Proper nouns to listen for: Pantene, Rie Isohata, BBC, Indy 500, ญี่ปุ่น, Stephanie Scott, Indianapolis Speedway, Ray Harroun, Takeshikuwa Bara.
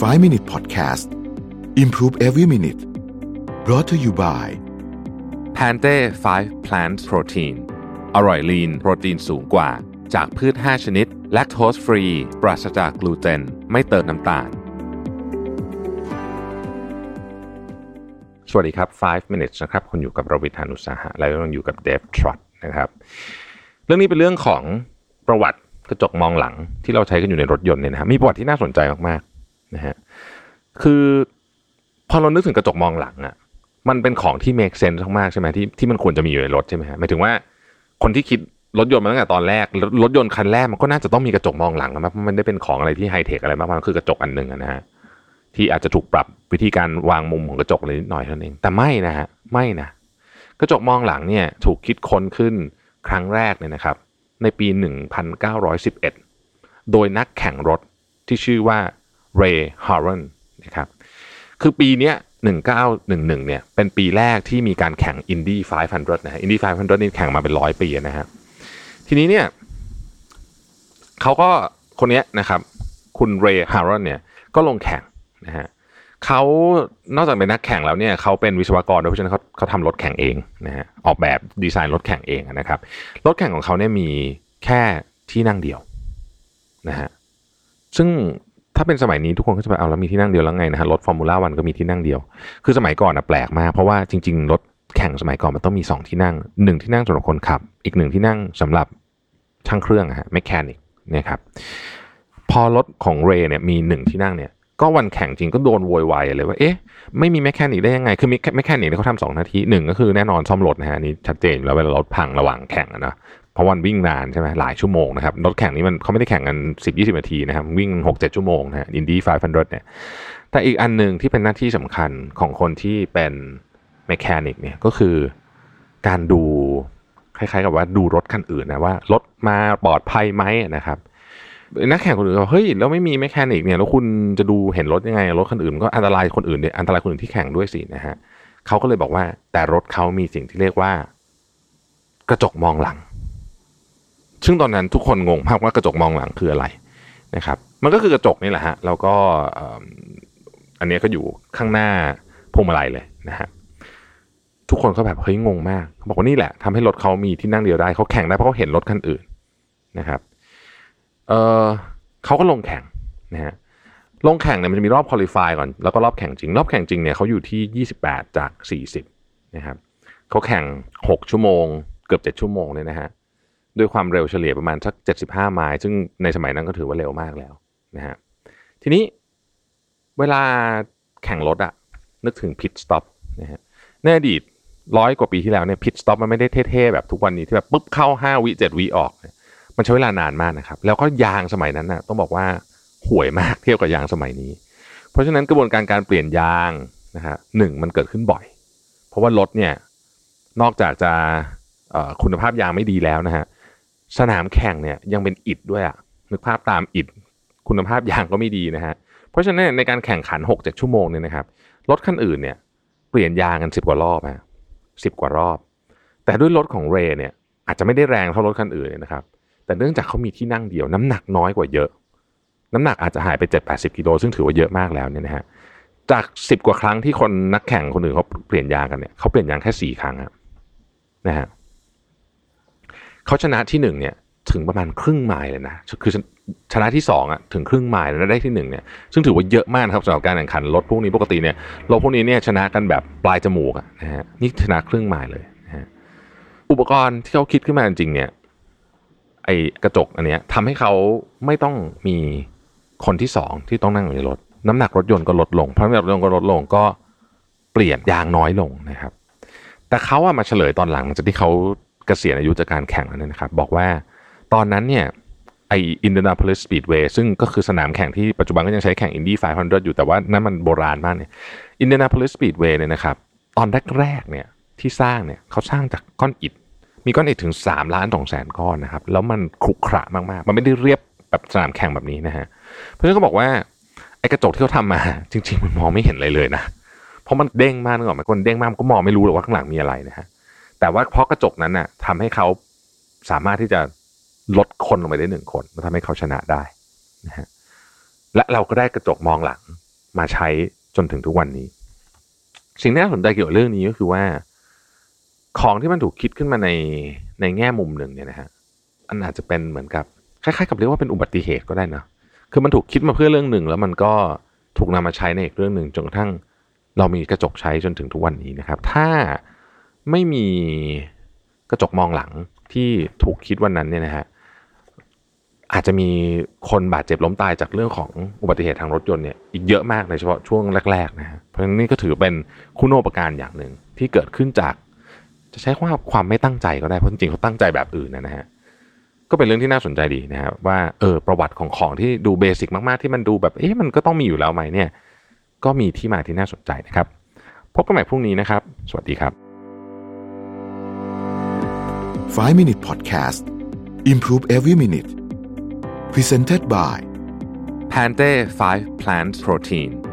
5-Minute Podcast Improve Every Minute Brought to you by Pante 5 Plant Protein อร่อยลีนโปรตีนสูงกว่าจากพืช5ชนิดแลคโตสฟรีปราศจากกลูเตนไม่เติมน้ำตาลสวัสดีครับ5 minutes นะครับคุณอยู่กับรวิธานอุตสาหะและเราอยู่กับเดฟทรอตนะครับเรื่องนี้เป็นเรื่องของประวัติกระจกมองหลังที่เราใช้กันอยู่ในรถยนต์เนี่ยนะครับมีประวัติที่น่าสนใจมากๆนะฮะคือพอเรานึกถึงกระจกมองหลังอ่ะมันเป็นของที่ make sense มากๆใช่ไหมที่มันควรจะมีอยู่ในรถใช่ไหมฮะหมายถึงว่าคนที่คิดรถยนต์มาตั้งแต่ตอนแรกรถยนต์คันแรกมันก็น่าจะต้องมีกระจกมองหลังนะเพราะมันได้เป็นของอะไรที่ไฮเทคอะไรมากมันคือกระจกอันนึงนะฮะที่อาจจะถูกปรับวิธีการวางมุมของกระจกอะไรนิดหน่อยเท่านั้นเองแต่ไม่นะฮะไม่นะกระจกมองหลังเนี่ยถูกคิดค้นขึ้นครั้งแรกเนี่ยนะครับในปี 1911 โดยนักแข่งรถที่ชื่อว่าเรย์ฮาร์เรนนะครับคือปีเนี้ย1911เนี่ยเป็นปีแรกที่มีการแข่ง Indy 500 นะฮะ Indy 500นี่แข่งมาเป็น100ปีนะฮะทีนี้เนี่ยเขาก็คนเนี้ยนะครับคุณเรย์ฮาร์เรนเนี่ยก็ลงแข่งนะฮะเขานอกจากเป็นนักแข่งแล้วเนี่ยเขาเป็นวิศวกรด้วยเพราะฉะนั้นเขาทำรถแข่งเองนะฮะออกแบบดีไซน์รถแข่งเองนะครับรถแข่งของเขาเนี่ยมีแค่ที่นั่งเดียวนะฮะซึ่งถ้าเป็นสมัยนี้ทุกคนก็จะไปเอาแล้วมีที่นั่งเดียวแล้วไงนะฮะรถฟอร์มูล่า1ก็มีที่นั่งเดียวคือสมัยก่อนนะแปลกมากเพราะว่าจริงๆรถแข่งสมัยก่อนมันต้องมี2ที่นั่ง1ที่นั่งสำหรับคนขับอีก1ที่นั่งสำหรับช่างเครื่องฮะแมคแคนิกเนี่ยครับพอรถของเรย์เนี่ยมี1ที่นั่งเนี่ยก็วันแข่งจริงก็โดนโวยวายเลยว่าเอ๊ะไม่มีแมคแคนิกได้ยังไงคือแมคแคนิกเนี่ยเขาทำ2หน้าที่1ก็คือแน่นอนซ่อมรถนะฮะนี่ชัดเจนแล้วเวลารถพังระหว่างแข่งนะเพราะวันวิ่งนานใช่ไหมหลายชั่วโมงนะครับรถแข่งนี้มันเขาไม่ได้แข่งกัน 10-20 นาทีนะครับวิ่ง 6-7 ชั่วโมงนะฮะ Indy 500เนี่ยแต่อีกอันนึงที่เป็นหน้าที่สำคัญของคนที่เป็นแมคแคนิกเนี่ยก็คือการดูคล้ายๆกับว่าดูรถคันอื่นนะว่ารถมาปลอดภัยไหมนะครับนักแข่งคนอื่นบอกเฮ้ยแล้วไม่มีแมคแคนิกเนี่ยแล้วคุณจะดูเห็นรถยังไงรถคันอื่นก็อันตรายคนอื่นเนี่ยอันตรายคนอื่นที่แข่งด้วยสินะฮะเขาก็เลยบอกว่าแต่รถเขามีสิ่งที่เรียกว่ากระจกมองหลังซึ่งตอนนั้นทุกคนงงมากว่ากระจกมองหลังคืออะไรนะครับมันก็คือกระจกนี่แหละฮะแล้วก็อันนี้ก็อยู่ข้างหน้าพวงมาลัยเลยนะฮะทุกคนก็แบบเฮ้ยงงมากเขาบอกว่านี่แหละทำให้รถเขามีที่นั่งเดียวได้เขาแข่งได้เพราะเขาเห็นรถคันอื่นนะครับเขาก็ลงแข่งนะฮะลงแข่งเนี่ยมันจะมีรอบควอลิฟายก่อนแล้วก็รอบแข่งจริงรอบแข่งจริงเนี่ยเขาอยู่ที่28จาก40นะครับเขาแข่ง6ชั่วโมงเกือบ7ชั่วโมงเนี่ยนะฮะด้วยความเร็วเฉลี่ยประมาณสัก75ไมล์ซึ่งในสมัยนั้นก็ถือว่าเร็วมากแล้วนะฮะทีนี้เวลาแข่งรถอะนึกถึงพิทสต็อปนะฮะในอดีต100กว่าปีที่แล้วเนี่ยพิทสต็อปมันไม่ได้เท่ๆแบบทุกวันนี้ที่แบบปึ๊บเข้า5วิ7วิออกมันใช้เวลานานมากนะครับแล้วก็ยางสมัยนั้นนะต้องบอกว่าห่วยมากเทียบกับยางสมัยนี้เพราะฉะนั้นกระบวนการเปลี่ยนยางนะฮะ1มันเกิดขึ้นบ่อยเพราะว่ารถเนี่ยนอกจากจะคุณภาพยางไม่ดีแล้วนะฮะสนามแข่งเนี่ยยังเป็นอิฐด้วยอ่ะนึกภาพตามอิฐคุณภาพยางก็ไม่ดีนะฮะเพราะฉะนั้นในการแข่งขัน 6-7 ชั่วโมงเนี่ยนะครับรถคันอื่นเนี่ยเปลี่ยนยางกัน10กว่ารอบฮะ10กว่ารอบแต่ด้วยรถของเรย์เนี่ยอาจจะไม่ได้แรงเท่ารถคันอื่นนะครับแต่เนื่องจากเขามีที่นั่งเดียวน้ำหนักน้อยกว่าเยอะน้ำหนักอาจจะหายไป 7-80 กิโลซึ่งถือว่าเยอะมากแล้วเนี่ยนะฮะจาก10กว่าครั้งที่คนนักแข่งคนอื่นเขาเปลี่ยนยางกันเนี่ยเขาเปลี่ยนยางแค่4ครั้งฮะนะฮะเขาชนะที่1เนี่ยถึงประมาณครึ่งไมล์เลยนะคือชนะที่2อ่ะถึงครึ่งไมล์แล้วได้ที่1เนี่ยซึ่งถือว่าเยอะมากครับสำหรับการแข่งขันรถพวกนี้ปกติเนี่ยรถพวกนี้เนี่ยชนะกันแบบปลายจมูกอ่ะนะฮะนี่ชนะครึ่งไมล์เลยนะฮะอุปกรณ์ที่เขาคิดขึ้นมาจริงๆเนี่ยไอกระจกอันเนี้ยทำให้เขาไม่ต้องมีคนที่2ที่ต้องนั่งอยู่ในรถน้ำหนักรถยนต์ก็ลดลงเพราะน้ำหนักรถยนต์ก็ลดลงก็เปลี่ยนยางน้อยลงนะครับแต่เขาอะมาเฉลยตอนหลังจากที่เขาเกษียณอายุจากการแข่งแล้วนะครับบอกว่าตอนนั้นเนี่ยไอ Indianapolis Speedway ซึ่งก็คือสนามแข่งที่ปัจจุบันก็ยังใช้แข่ง Indy 500 อยู่แต่ว่านั้นมันโบราณมากเนี่ย Indianapolis Speedway เนี่ยนะครับตอนแรกๆเนี่ยที่สร้างเนี่ยเขาสร้างจากก้อนอิฐมีก้อนอิฐถึง3,200,000ก้อนนะครับแล้วมันขรุขระมากๆมันไม่ได้เรียบแบบสนามแข่งแบบนี้นะฮะเพราะฉะนั้นเขาบอกว่าไอกระจกที่เขาทำมาจริงๆมันมองไม่เห็นอะไรเลยนะเพราะมันเด้งมากนึกออกไหมคนเด้งมากก็มองไม่รู้หรอกว่าข้างหลังมีอะไรนะฮะแต่ว่าเพราะกระจกนั้นน่ะทำให้เขาสามารถที่จะลดคนลงไปได้1คนมันทำให้เขาชนะได้นะฮะและเราก็ได้กระจกมองหลัง มาใช้จนถึงทุกวันนี้สิ่งน่าสนใจเกี่ยวกับเรื่องนี้ก็คือว่าของที่มันถูกคิดขึ้นมาในแง่มุมหนึ่งเนี่ยนะฮะอันอาจจะเป็นเหมือนกับคล้ายๆกับเรียกว่าเป็นอุบัติเหตุก็ได้นะคือมันถูกคิดมาเพื่อเรื่องหนึ่งแล้วมันก็ถูกนำมาใช้ในอีกเรื่องหนึ่งจนกระทั่งเรามีกระจกใช้จนถึงทุกวันนี้นะครับถ้าไม่มีกระจกมองหลังที่ถูกคิดวันนั้นเนี่ยนะฮะอาจจะมีคนบาดเจ็บล้มตายจากเรื่องของอุบัติเหตุทางรถยนต์เนี่ยอีกเยอะมากในเฉพาะช่วงแรกๆนะฮะเพราะฉะนั้นนี่ก็ถือเป็นคุณูปการอย่างหนึ่งที่เกิดขึ้นจากจะใช้ความไม่ตั้งใจก็ได้เพราะจริงๆเขาตั้งใจแบบอื่นนะฮะก็เป็นเรื่องที่น่าสนใจดีนะครับว่าประวัติของที่ดูเบสิกมากๆที่มันดูแบบมันก็ต้องมีอยู่แล้วไหมเนี่ยก็มีที่มาที่น่าสนใจนะครับพบกันใหม่พรุ่งนี้นะครับสวัสดีครับ5 Minute Podcast Improve Every Minute Presented by Pantene 5 Plant Protein